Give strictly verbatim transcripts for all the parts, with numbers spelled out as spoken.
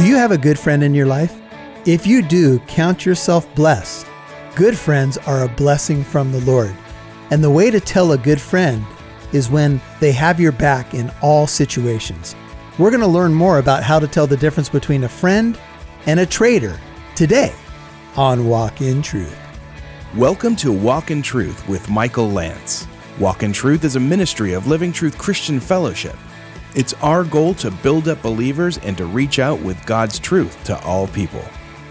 Do you have a good friend in your life? If you do, count yourself blessed. Good friends are a blessing from the Lord. And the way to tell a good friend is when they have your back in all situations. We're going to learn more about how to tell the difference between a friend and a traitor today on Walk in Truth. Welcome to Walk in Truth with Michael Lance. Walk in Truth is a ministry of Living Truth Christian Fellowship. It's our goal to build up believers and to reach out with God's truth to all people.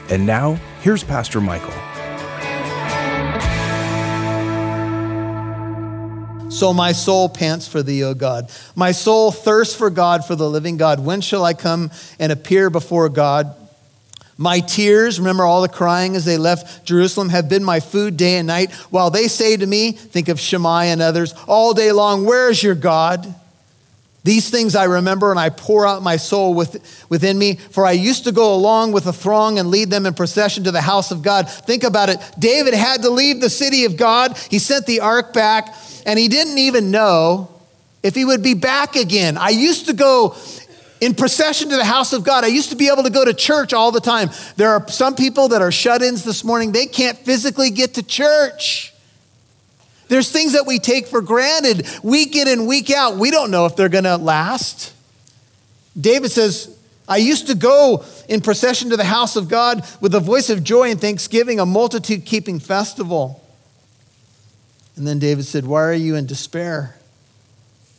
And now, here's Pastor Michael. So my soul pants for thee, O God. My soul thirsts for God, for the living God. When shall I come and appear before God? My tears, remember all the crying as they left Jerusalem, have been my food day and night. While they say to me, think of Shemaiah and others, all day long, where is your God? These things I remember, and I pour out my soul with, within me. For I used to go along with a throng and lead them in procession to the house of God. Think about it. David had to leave the city of God. He sent the ark back, and he didn't even know if he would be back again. I used to go in procession to the house of God. I used to be able to go to church all the time. There are some people that are shut-ins this morning. They can't physically get to church. There's things that we take for granted week in and week out. We don't know if they're going to last. David says, I used to go in procession to the house of God with a voice of joy and thanksgiving, a multitude-keeping festival. And then David said, why are you in despair,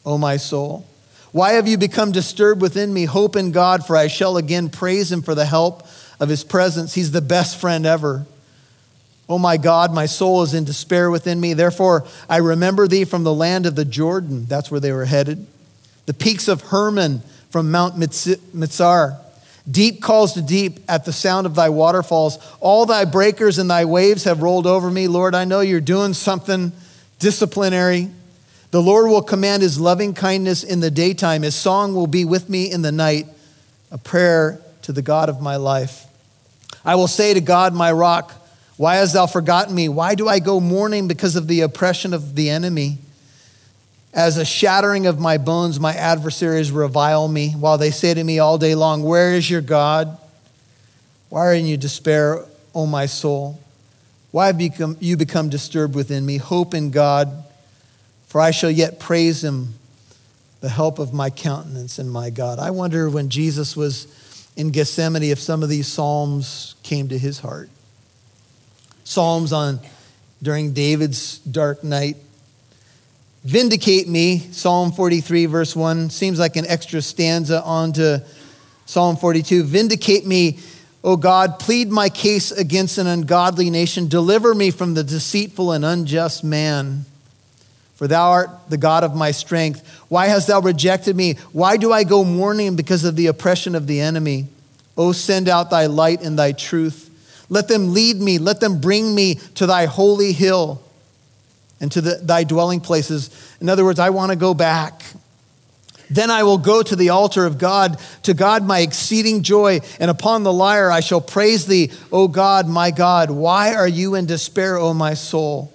O my soul? Why have you become disturbed within me? Hope in God, for I shall again praise him for the help of his presence. He's the best friend ever. Oh my God, my soul is in despair within me. Therefore, I remember thee from the land of the Jordan. That's where they were headed. The peaks of Hermon from Mount Mitzar. Deep calls to deep at the sound of thy waterfalls. All thy breakers and thy waves have rolled over me. Lord, I know you're doing something disciplinary. The Lord will command his loving kindness in the daytime. His song will be with me in the night, a prayer to the God of my life. I will say to God, my rock, why hast thou forgotten me? Why do I go mourning because of the oppression of the enemy? As a shattering of my bones, my adversaries revile me, while they say to me all day long, where is your God? Why are you in despair, O my soul? Why have you become, you become disturbed within me? Hope in God, for I shall yet praise him, the help of my countenance and my God. I wonder when Jesus was in Gethsemane if some of these psalms came to his heart. Psalms on during David's dark night. Vindicate me, Psalm forty-three, verse one. Seems like an extra stanza onto Psalm forty-two. Vindicate me, O God, plead my case against an ungodly nation. Deliver me from the deceitful and unjust man. For thou art the God of my strength. Why hast thou rejected me? Why do I go mourning because of the oppression of the enemy? O send out thy light and thy truth. Let them lead me. Let them bring me to thy holy hill and to the, thy dwelling places. In other words, I want to go back. Then I will go to the altar of God, to God my exceeding joy, and upon the lyre I shall praise thee, O God, my God. Why are you in despair, O my soul?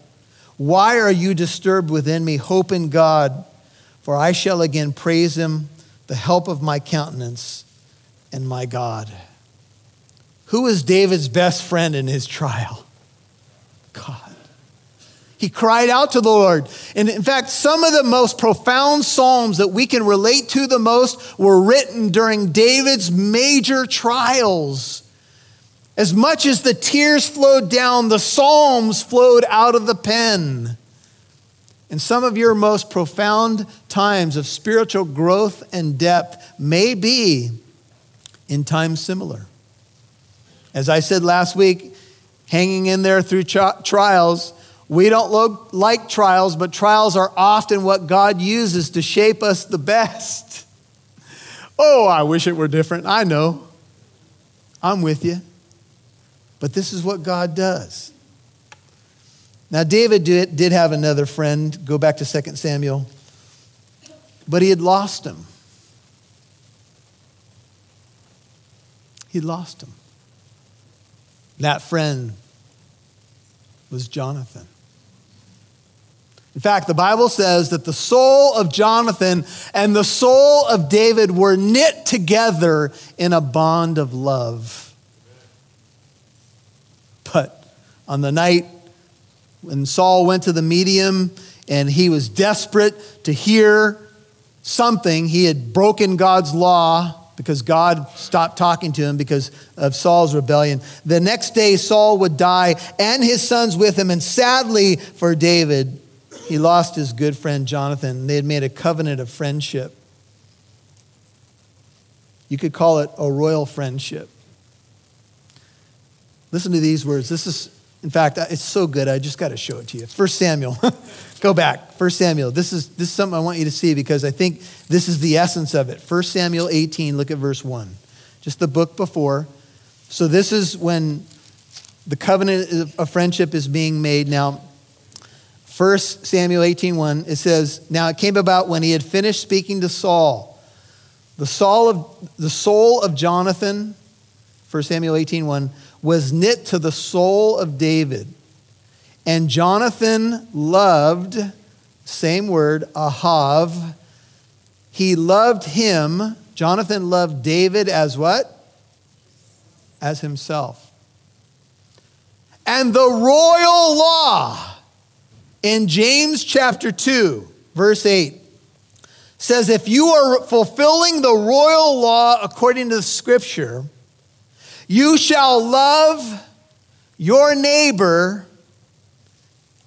Why are you disturbed within me? Hope in God, for I shall again praise him, the help of my countenance and my God. Who is David's best friend in his trial? God. He cried out to the Lord. And in fact, some of the most profound Psalms that we can relate to the most were written during David's major trials. As much as the tears flowed down, the Psalms flowed out of the pen. And some of your most profound times of spiritual growth and depth may be in times similar. As I said last week, hanging in there through trials, we don't lo- like trials, but trials are often what God uses to shape us the best. Oh, I wish it were different. I know. I'm with you. But this is what God does. Now, David did, did have another friend. Go back to Second Samuel. But he had lost him. He lost him. That friend was Jonathan. In fact, the Bible says that the soul of Jonathan and the soul of David were knit together in a bond of love. But on the night when Saul went to the medium and he was desperate to hear something, he had broken God's law because God stopped talking to him because of Saul's rebellion. The next day, Saul would die and his sons with him. And sadly for David, he lost his good friend, Jonathan. They had made a covenant of friendship. You could call it a royal friendship. Listen to these words. This is, in fact, it's so good. I just got to show it to you. First Samuel, go back. First Samuel. This is this is something I want you to see because I think this is the essence of it. First Samuel eighteen. Look at verse one. Just the book before. So this is when the covenant of friendship is being made. Now, First Samuel eighteen one. It says, "Now it came about when he had finished speaking to Saul, the Saul of the soul of Jonathan." First Samuel eighteen one. Was knit to the soul of David. And Jonathan loved, same word, Ahav. He loved him. Jonathan loved David as what? As himself. And the royal law in James chapter two, verse eight, says if you are fulfilling the royal law according to the scripture, you shall love your neighbor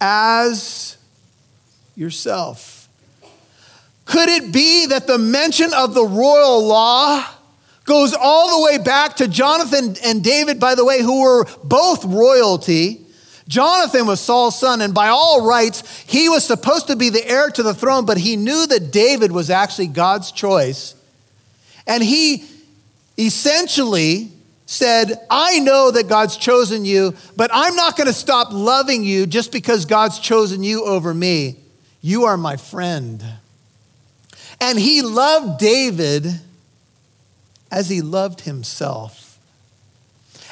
as yourself. Could it be that the mention of the royal law goes all the way back to Jonathan and David, by the way, who were both royalty? Jonathan was Saul's son, and by all rights, he was supposed to be the heir to the throne, but he knew that David was actually God's choice. And he essentially said, I know that God's chosen you, but I'm not going to stop loving you just because God's chosen you over me. You are my friend. And he loved David as he loved himself.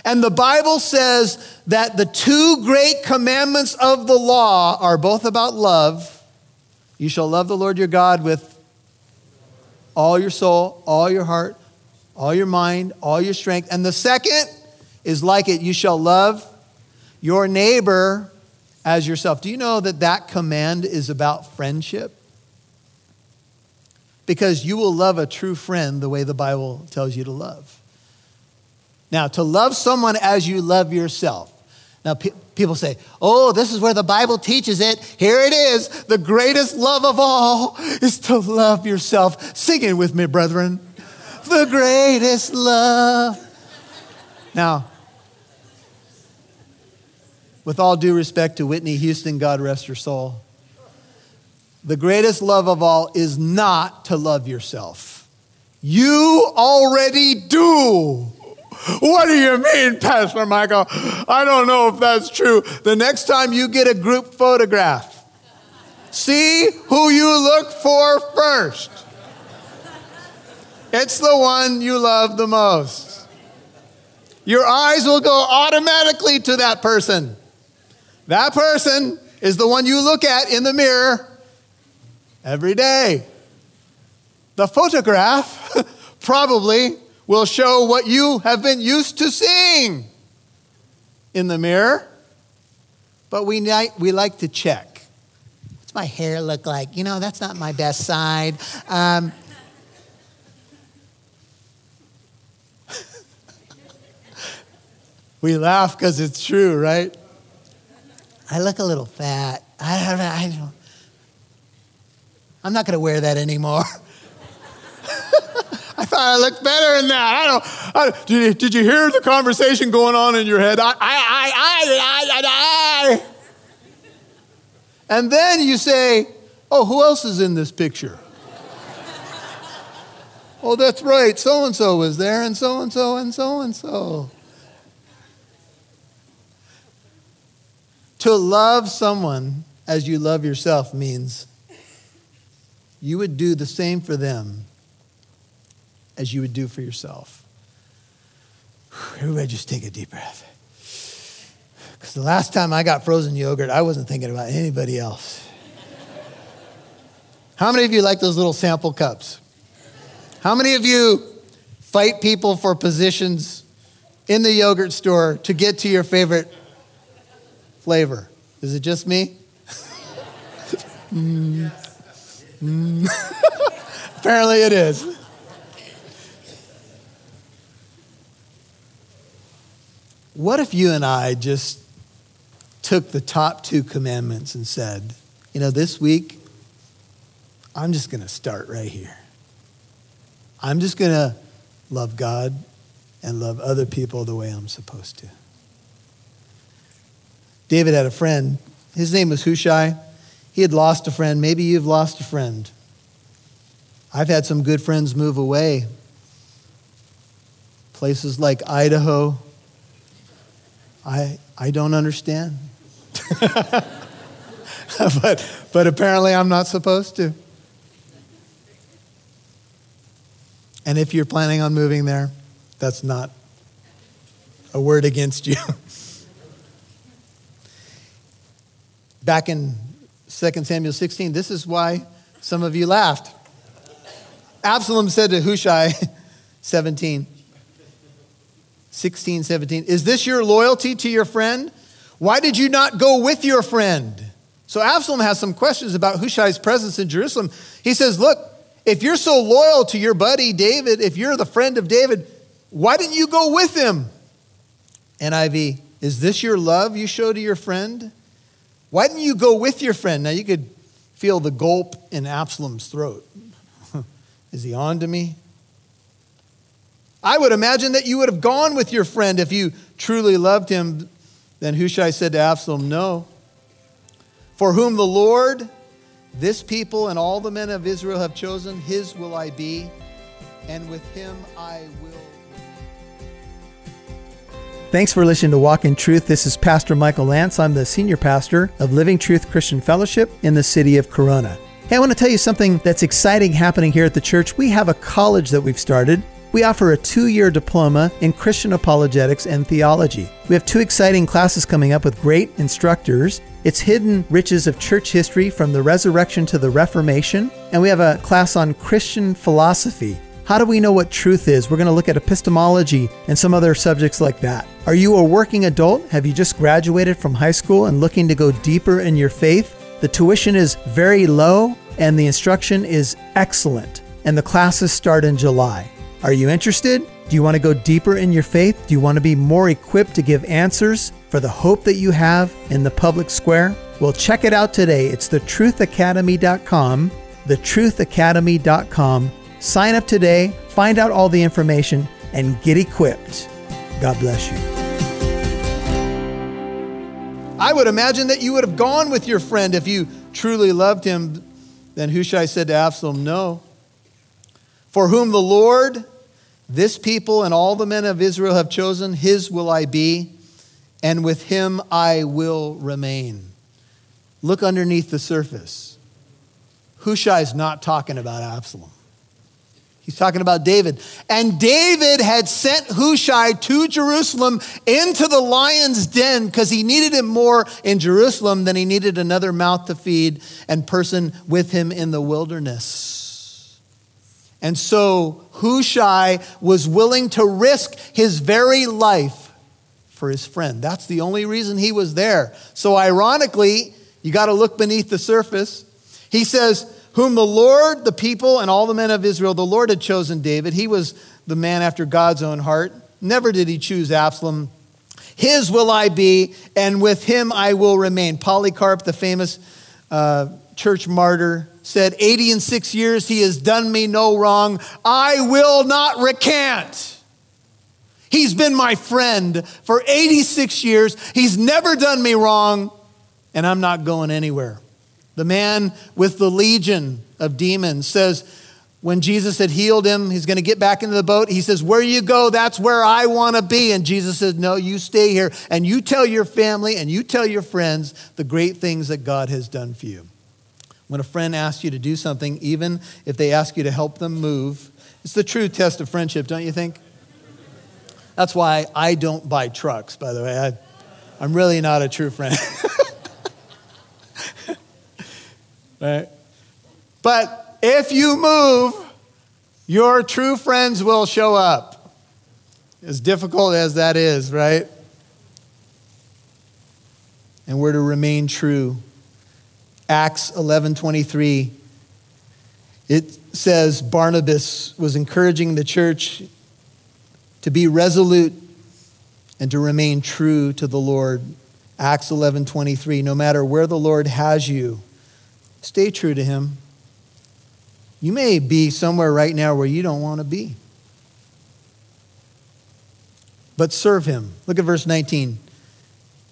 And the Bible says that the two great commandments of the law are both about love. You shall love the Lord your God with all your soul, all your heart, all your mind, all your strength. And the second is like it. You shall love your neighbor as yourself. Do you know that that command is about friendship? Because you will love a true friend the way the Bible tells you to love. Now, to love someone as you love yourself. Now, pe- people say, oh, this is where the Bible teaches it. Here it is. The greatest love of all is to love yourself. Sing it with me, brethren. The greatest love. Now, with all due respect to Whitney Houston, God rest her soul, the greatest love of all is not to love yourself. You already do. What do you mean, Pastor Michael? I don't know if that's true. The next time you get a group photograph, see who you look for first. It's the one you love the most. Your eyes will go automatically to that person. That person is the one you look at in the mirror every day. The photograph probably will show what you have been used to seeing in the mirror, but we we like to check. What's my hair look like? You know, that's not my best side. Um... We laugh because it's true, right? I look a little fat. I don't, I don't, I'm not going to wear that anymore. I thought I looked better in that. I don't. I, did, you, did you hear the conversation going on in your head? I, I, I, I, I, I. And then you say, "Oh, who else is in this picture?" Oh, that's right. So and so was there, and so and so, and so and so. To love someone as you love yourself means you would do the same for them as you would do for yourself. Everybody just take a deep breath. Because the last time I got frozen yogurt, I wasn't thinking about anybody else. How many of you like those little sample cups? How many of you fight people for positions in the yogurt store to get to your favorite flavor? Is it just me? mm. Mm. Apparently it is. What if you and I just took the top two commandments and said, you know, this week, I'm just going to start right here. I'm just going to love God and love other people the way I'm supposed to. David had a friend. His name was Hushai. He had lost a friend. Maybe you've lost a friend. I've had some good friends move away. Places like Idaho. I I don't understand. but but apparently I'm not supposed to. And if you're planning on moving there, that's not a word against you. Back in Second Samuel sixteen, this is why some of you laughed. Absalom said to Hushai, seventeen, sixteen, seventeen, is this your loyalty to your friend? Why did you not go with your friend? So Absalom has some questions about Hushai's presence in Jerusalem. He says, look, if you're so loyal to your buddy David, if you're the friend of David, why didn't you go with him? N I V, is this your love you show to your friend? Why didn't you go with your friend? Now you could feel the gulp in Absalom's throat. Is he on to me? I would imagine that you would have gone with your friend if you truly loved him. Then Hushai said to Absalom, no. For whom the Lord, this people and all the men of Israel have chosen, his will I be, and with him I will. Thanks for listening to Walk in Truth. This is Pastor Michael Lance. I'm the senior pastor of Living Truth Christian Fellowship in the city of Corona. Hey, I want to tell you something that's exciting happening here at the church. We have a college that we've started. We offer a two-year diploma in Christian apologetics and theology. We have two exciting classes coming up with great instructors. It's Hidden Riches of Church History from the Resurrection to the Reformation. And we have a class on Christian philosophy. How do we know what truth is? We're going to look at epistemology and some other subjects like that. Are you a working adult? Have you just graduated from high school and looking to go deeper in your faith? The tuition is very low and the instruction is excellent. And the classes start in July. Are you interested? Do you want to go deeper in your faith? Do you want to be more equipped to give answers for the hope that you have in the public square? Well, check it out today. It's the truth academy dot com, the truth academy dot com. Sign up today, find out all the information, and get equipped. God bless you. I would imagine that you would have gone with your friend if you truly loved him. Then Hushai said to Absalom, no. For whom the Lord, this people and all the men of Israel have chosen, his will I be, and with him I will remain. Look underneath the surface. Hushai's not talking about Absalom. He's talking about David. And David had sent Hushai to Jerusalem into the lion's den because he needed him more in Jerusalem than he needed another mouth to feed and person with him in the wilderness. And so Hushai was willing to risk his very life for his friend. That's the only reason he was there. So ironically, you got to look beneath the surface. He says, whom the Lord, the people, and all the men of Israel, the Lord had chosen David. He was the man after God's own heart. Never did he choose Absalom. His will I be, and with him I will remain. Polycarp, the famous uh, church martyr, said, eighty and six years he has done me no wrong. I will not recant. He's been my friend for eighty-six years. He's never done me wrong, and I'm not going anywhere. The man with the legion of demons says, when Jesus had healed him, he's going to get back into the boat. He says, where you go, that's where I want to be. And Jesus says, no, you stay here. And you tell your family and you tell your friends the great things that God has done for you. When a friend asks you to do something, even if they ask you to help them move, it's the true test of friendship, don't you think? That's why I don't buy trucks, by the way. I, I'm really not a true friend. Right? But if you move, your true friends will show up. As difficult as that is, right? And we're to remain true. Acts eleven twenty-three, it says Barnabas was encouraging the church to be resolute and to remain true to the Lord. Acts eleven twenty-three, no matter where the Lord has you, stay true to him. You may be somewhere right now where you don't want to be, but serve him. Look at verse nineteen.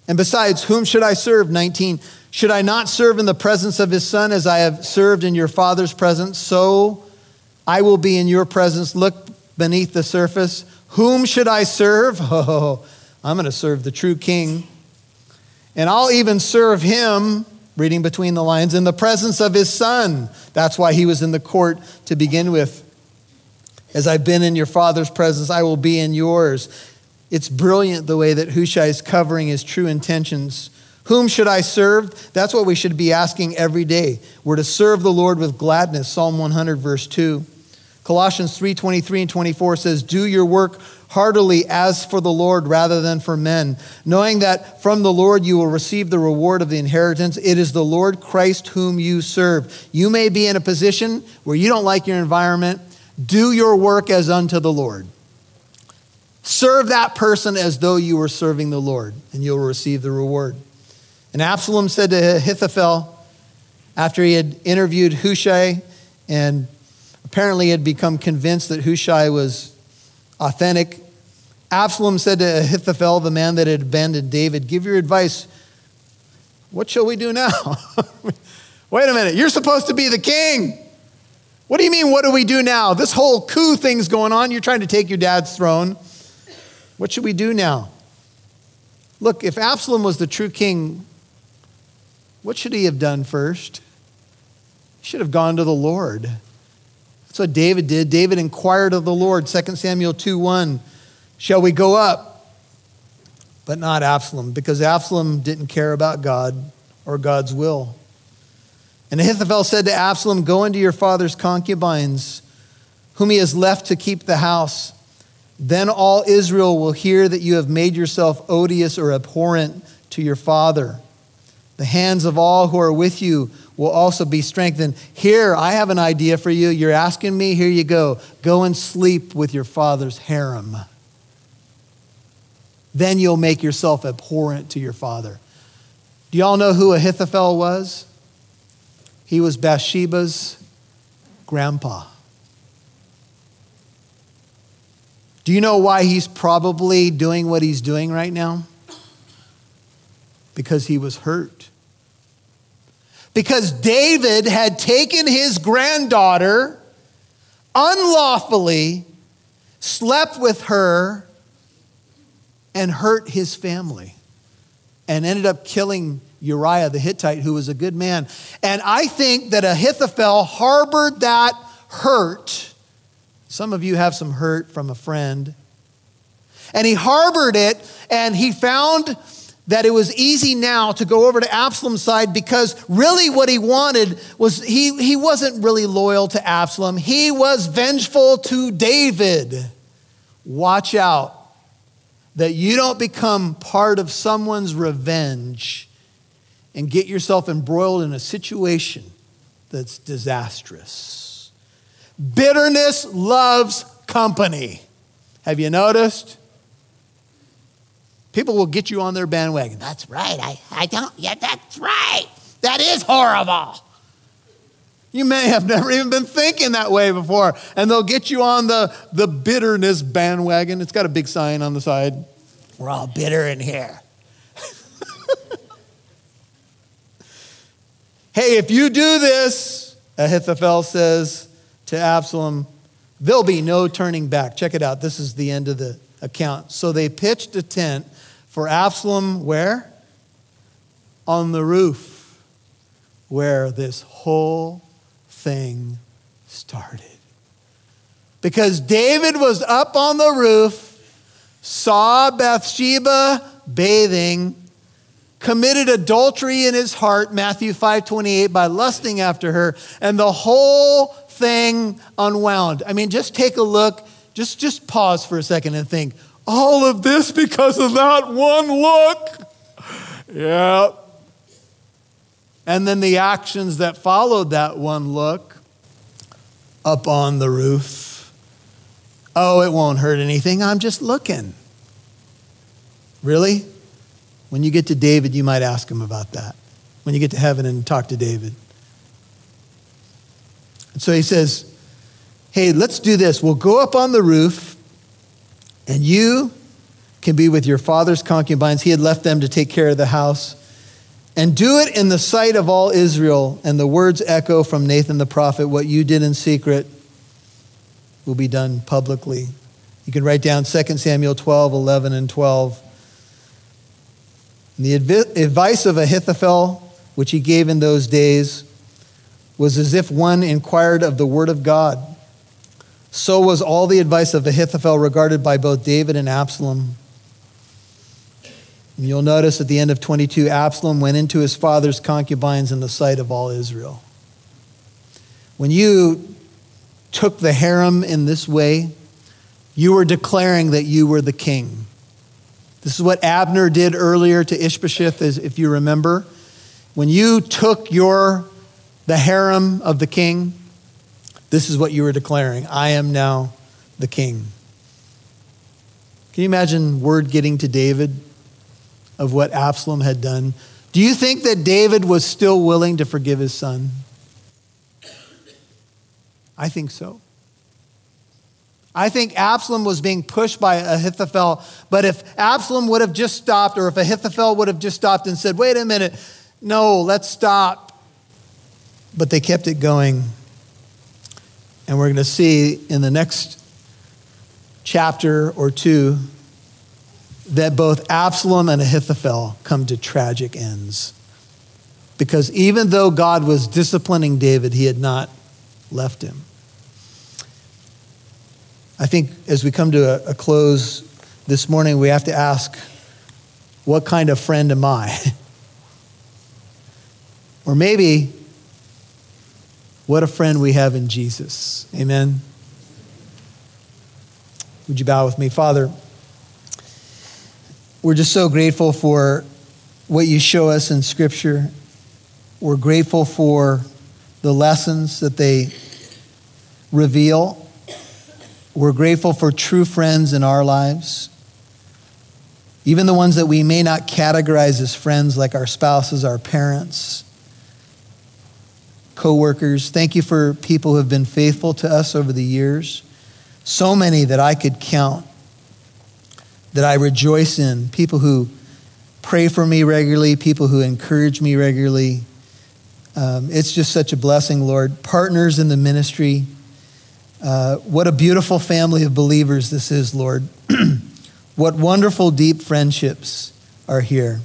And besides, whom should I serve? nineteen, should I not serve in the presence of his son as I have served in your father's presence? So I will be in your presence. Look beneath the surface. Whom should I serve? Oh, I'm going to serve the true king. And I'll even serve him, reading between the lines, in the presence of his son. That's why he was in the court to begin with. As I've been in your father's presence, I will be in yours. It's brilliant the way that Hushai is covering his true intentions. Whom should I serve? That's what we should be asking every day. We're to serve the Lord with gladness. Psalm one hundred, verse two. Colossians three twenty-three and twenty-four says, do your work heartily as for the Lord rather than for men, knowing that from the Lord you will receive the reward of the inheritance. It is the Lord Christ whom you serve. You may be in a position where you don't like your environment. Do your work as unto the Lord. Serve that person as though you were serving the Lord, and you'll receive the reward. And Absalom said to Ahithophel, after he had interviewed Hushai and apparently had become convinced that Hushai was authentic, Absalom said to Ahithophel, the man that had abandoned David, give your advice. What shall we do now? Wait a minute, you're supposed to be the king. What do you mean, what do we do now? This whole coup thing's going on. You're trying to take your dad's throne. What should we do now? Look, if Absalom was the true king, what should he have done first? He should have gone to the Lord. That's what David did. David inquired of the Lord. Second Samuel two one, shall we go up? But not Absalom, because Absalom didn't care about God or God's will. And Ahithophel said to Absalom, go into your father's concubines, whom he has left to keep the house. Then all Israel will hear that you have made yourself odious or abhorrent to your father. The hands of all who are with you will also be strengthened. Here, I have an idea for you. You're asking me, here you go. Go and sleep with your father's harem. Then you'll make yourself abhorrent to your father. Do y'all know who Ahithophel was? He was Bathsheba's grandpa. Do you know why he's probably doing what he's doing right now? Because he was hurt. Because David had taken his granddaughter unlawfully, slept with her, and hurt his family, and ended up killing Uriah the Hittite, who was a good man. And I think that Ahithophel harbored that hurt. Some of you have some hurt from a friend. And he harbored it, and he found that it was easy now to go over to Absalom's side, because really what he wanted was, he, he wasn't really loyal to Absalom. He was vengeful to David. Watch out that you don't become part of someone's revenge and get yourself embroiled in a situation that's disastrous. Bitterness loves company. Have you noticed? People will get you on their bandwagon. That's right. I, I don't. Yeah, that's right. That is horrible. You may have never even been thinking that way before. And they'll get you on the, the bitterness bandwagon. It's got a big sign on the side. We're all bitter in here. Hey, if you do this, Ahithophel says to Absalom, there'll be no turning back. Check it out. This is the end of the account. So they pitched a tent for Absalom where? On the roof where this whole thing started. Because David was up on the roof, saw Bathsheba bathing, committed adultery in his heart, Matthew five twenty-eight, by lusting after her, and the whole thing unwound. I mean, just take a look, just, just pause for a second and think, all of this because of that one look. Yeah. And then the actions that followed that one look, up on the roof. Oh, it won't hurt anything. I'm just looking. Really? When you get to David, you might ask him about that. When you get to heaven and talk to David. And so he says, hey, let's do this. We'll go up on the roof and you can be with your father's concubines. He had left them to take care of the house. And do it in the sight of all Israel. And the words echo from Nathan the prophet, what you did in secret will be done publicly. You can write down Second Samuel twelve, eleven, and twelve. And the adv- advice of Ahithophel, which he gave in those days, was as if one inquired of the word of God. So was all the advice of Ahithophel regarded by both David and Absalom. And you'll notice at the end of twenty-two, Absalom went into his father's concubines in the sight of all Israel. When you took the harem in this way, you were declaring that you were the king. This is what Abner did earlier to Ish-bosheth, if you remember. When you took your the harem of the king, this is what you were declaring. I am now the king. Can you imagine word getting to David of what Absalom had done? Do you think that David was still willing to forgive his son? I think so. I think Absalom was being pushed by Ahithophel, but if Absalom would have just stopped, or if Ahithophel would have just stopped and said, wait a minute, no, let's stop. But they kept it going. And we're going to see in the next chapter or two that both Absalom and Ahithophel come to tragic ends. Because even though God was disciplining David, he had not left him. I think as we come to a, a close this morning, we have to ask, what kind of friend am I? Or maybe, what a friend we have in Jesus. Amen. Would you bow with me? Father, we're just so grateful for what you show us in Scripture. We're grateful for the lessons that they reveal. We're grateful for true friends in our lives, even the ones that we may not categorize as friends, like our spouses, our parents, co-workers. Thank you for people who have been faithful to us over the years, so many that I could count, that I rejoice in, people who pray for me regularly, people who encourage me regularly. Um, it's just such a blessing, Lord. Partners in the ministry. Uh, what a beautiful family of believers this is, Lord. What wonderful deep friendships are here.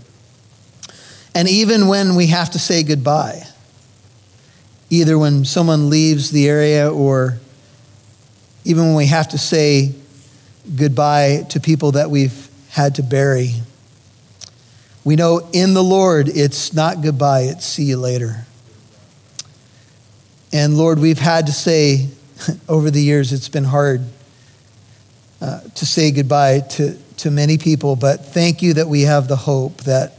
And even when we have to say goodbye, either when someone leaves the area or even when we have to say goodbye to people that we've had to bury. We know in the Lord, it's not goodbye, it's see you later. And Lord, we've had to say over the years, it's been hard uh, to say goodbye to, to many people, but thank you that we have the hope that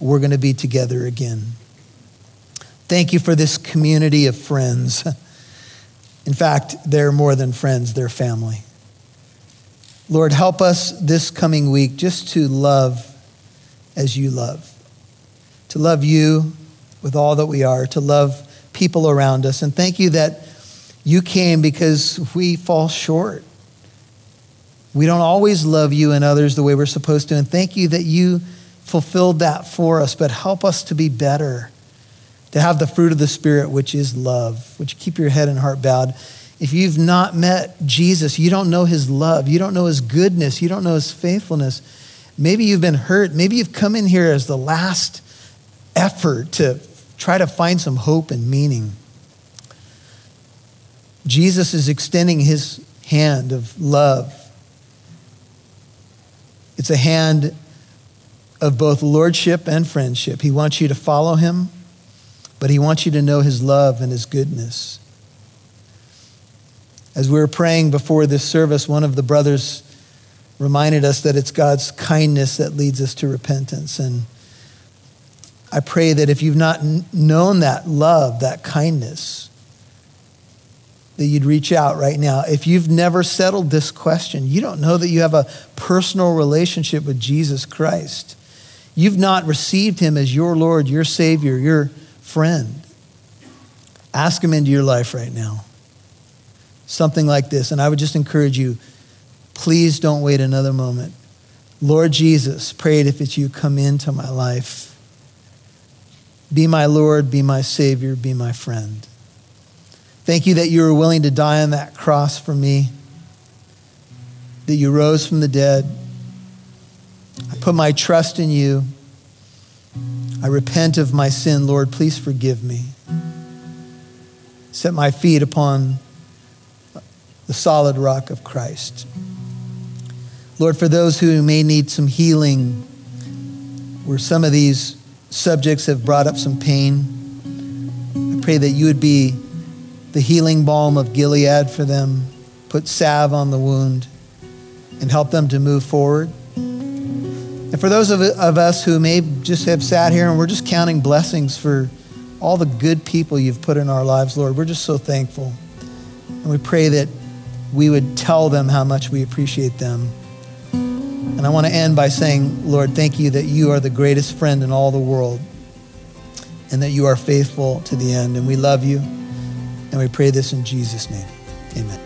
we're going to be together again. Thank you for this community of friends. In fact, they're more than friends, they're family. Lord, help us this coming week just to love as you love, to love you with all that we are, to love people around us. And thank you that you came because we fall short. We don't always love you and others the way we're supposed to. And thank you that you fulfilled that for us, but help us to be better, to have the fruit of the Spirit, which is love. Would you keep your head and heart bowed? If you've not met Jesus, you don't know his love. You don't know his goodness. You don't know his faithfulness. Maybe you've been hurt. Maybe you've come in here as the last effort to try to find some hope and meaning. Jesus is extending his hand of love. It's a hand of both lordship and friendship. He wants you to follow him, but he wants you to know his love and his goodness. As we were praying before this service, one of the brothers reminded us that it's God's kindness that leads us to repentance. And I pray that if you've not known that love, that kindness, that you'd reach out right now. If you've never settled this question, you don't know that you have a personal relationship with Jesus Christ. You've not received him as your Lord, your Savior, your friend. Ask him into your life right now. Something like this. And I would just encourage you, please don't wait another moment. Lord Jesus, pray it if it's you, come into my life. Be my Lord, be my Savior, be my friend. Thank you that you were willing to die on that cross for me, that you rose from the dead. I put my trust in you. I repent of my sin. Lord, please forgive me. Set my feet upon the solid rock of Christ. Lord, for those who may need some healing, where some of these subjects have brought up some pain, I pray that you would be the healing balm of Gilead for them, put salve on the wound, and help them to move forward. And for those of, of us who may just have sat here and we're just counting blessings for all the good people you've put in our lives, Lord, we're just so thankful. And we pray that we would tell them how much we appreciate them. And I want to end by saying, Lord, thank you that you are the greatest friend in all the world and that you are faithful to the end. And we love you, and we pray this in Jesus' name. Amen.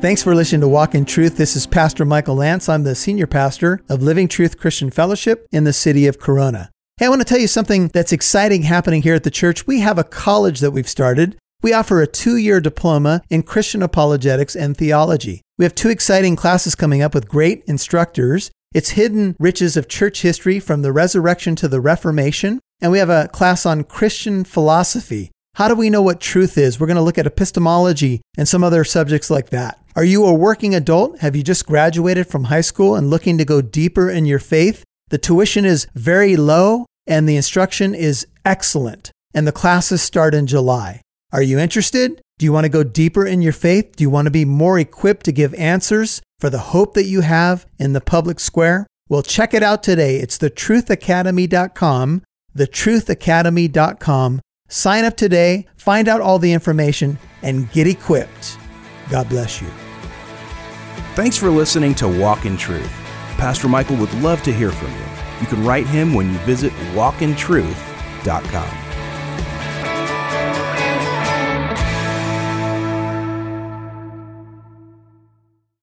Thanks for listening to Walk in Truth. This is Pastor Michael Lance. I'm the senior pastor of Living Truth Christian Fellowship in the city of Corona. Hey, I want to tell you something that's exciting happening here at the church. We have a college that we've started. We offer a two-year diploma in Christian apologetics and theology. We have two exciting classes coming up with great instructors. It's Hidden Riches of Church History from the Resurrection to the Reformation. And we have a class on Christian philosophy. How do we know what truth is? We're going to look at epistemology and some other subjects like that. Are you a working adult? Have you just graduated from high school and looking to go deeper in your faith? The tuition is very low and the instruction is excellent. And the classes start in July. Are you interested? Do you want to go deeper in your faith? Do you want to be more equipped to give answers for the hope that you have in the public square? Well, check it out today. It's the truth academy dot com, the truth academy dot com. Sign up today, find out all the information, and get equipped. God bless you. Thanks for listening to Walk in Truth. Pastor Michael would love to hear from you. You can write him when you visit walk in truth dot com.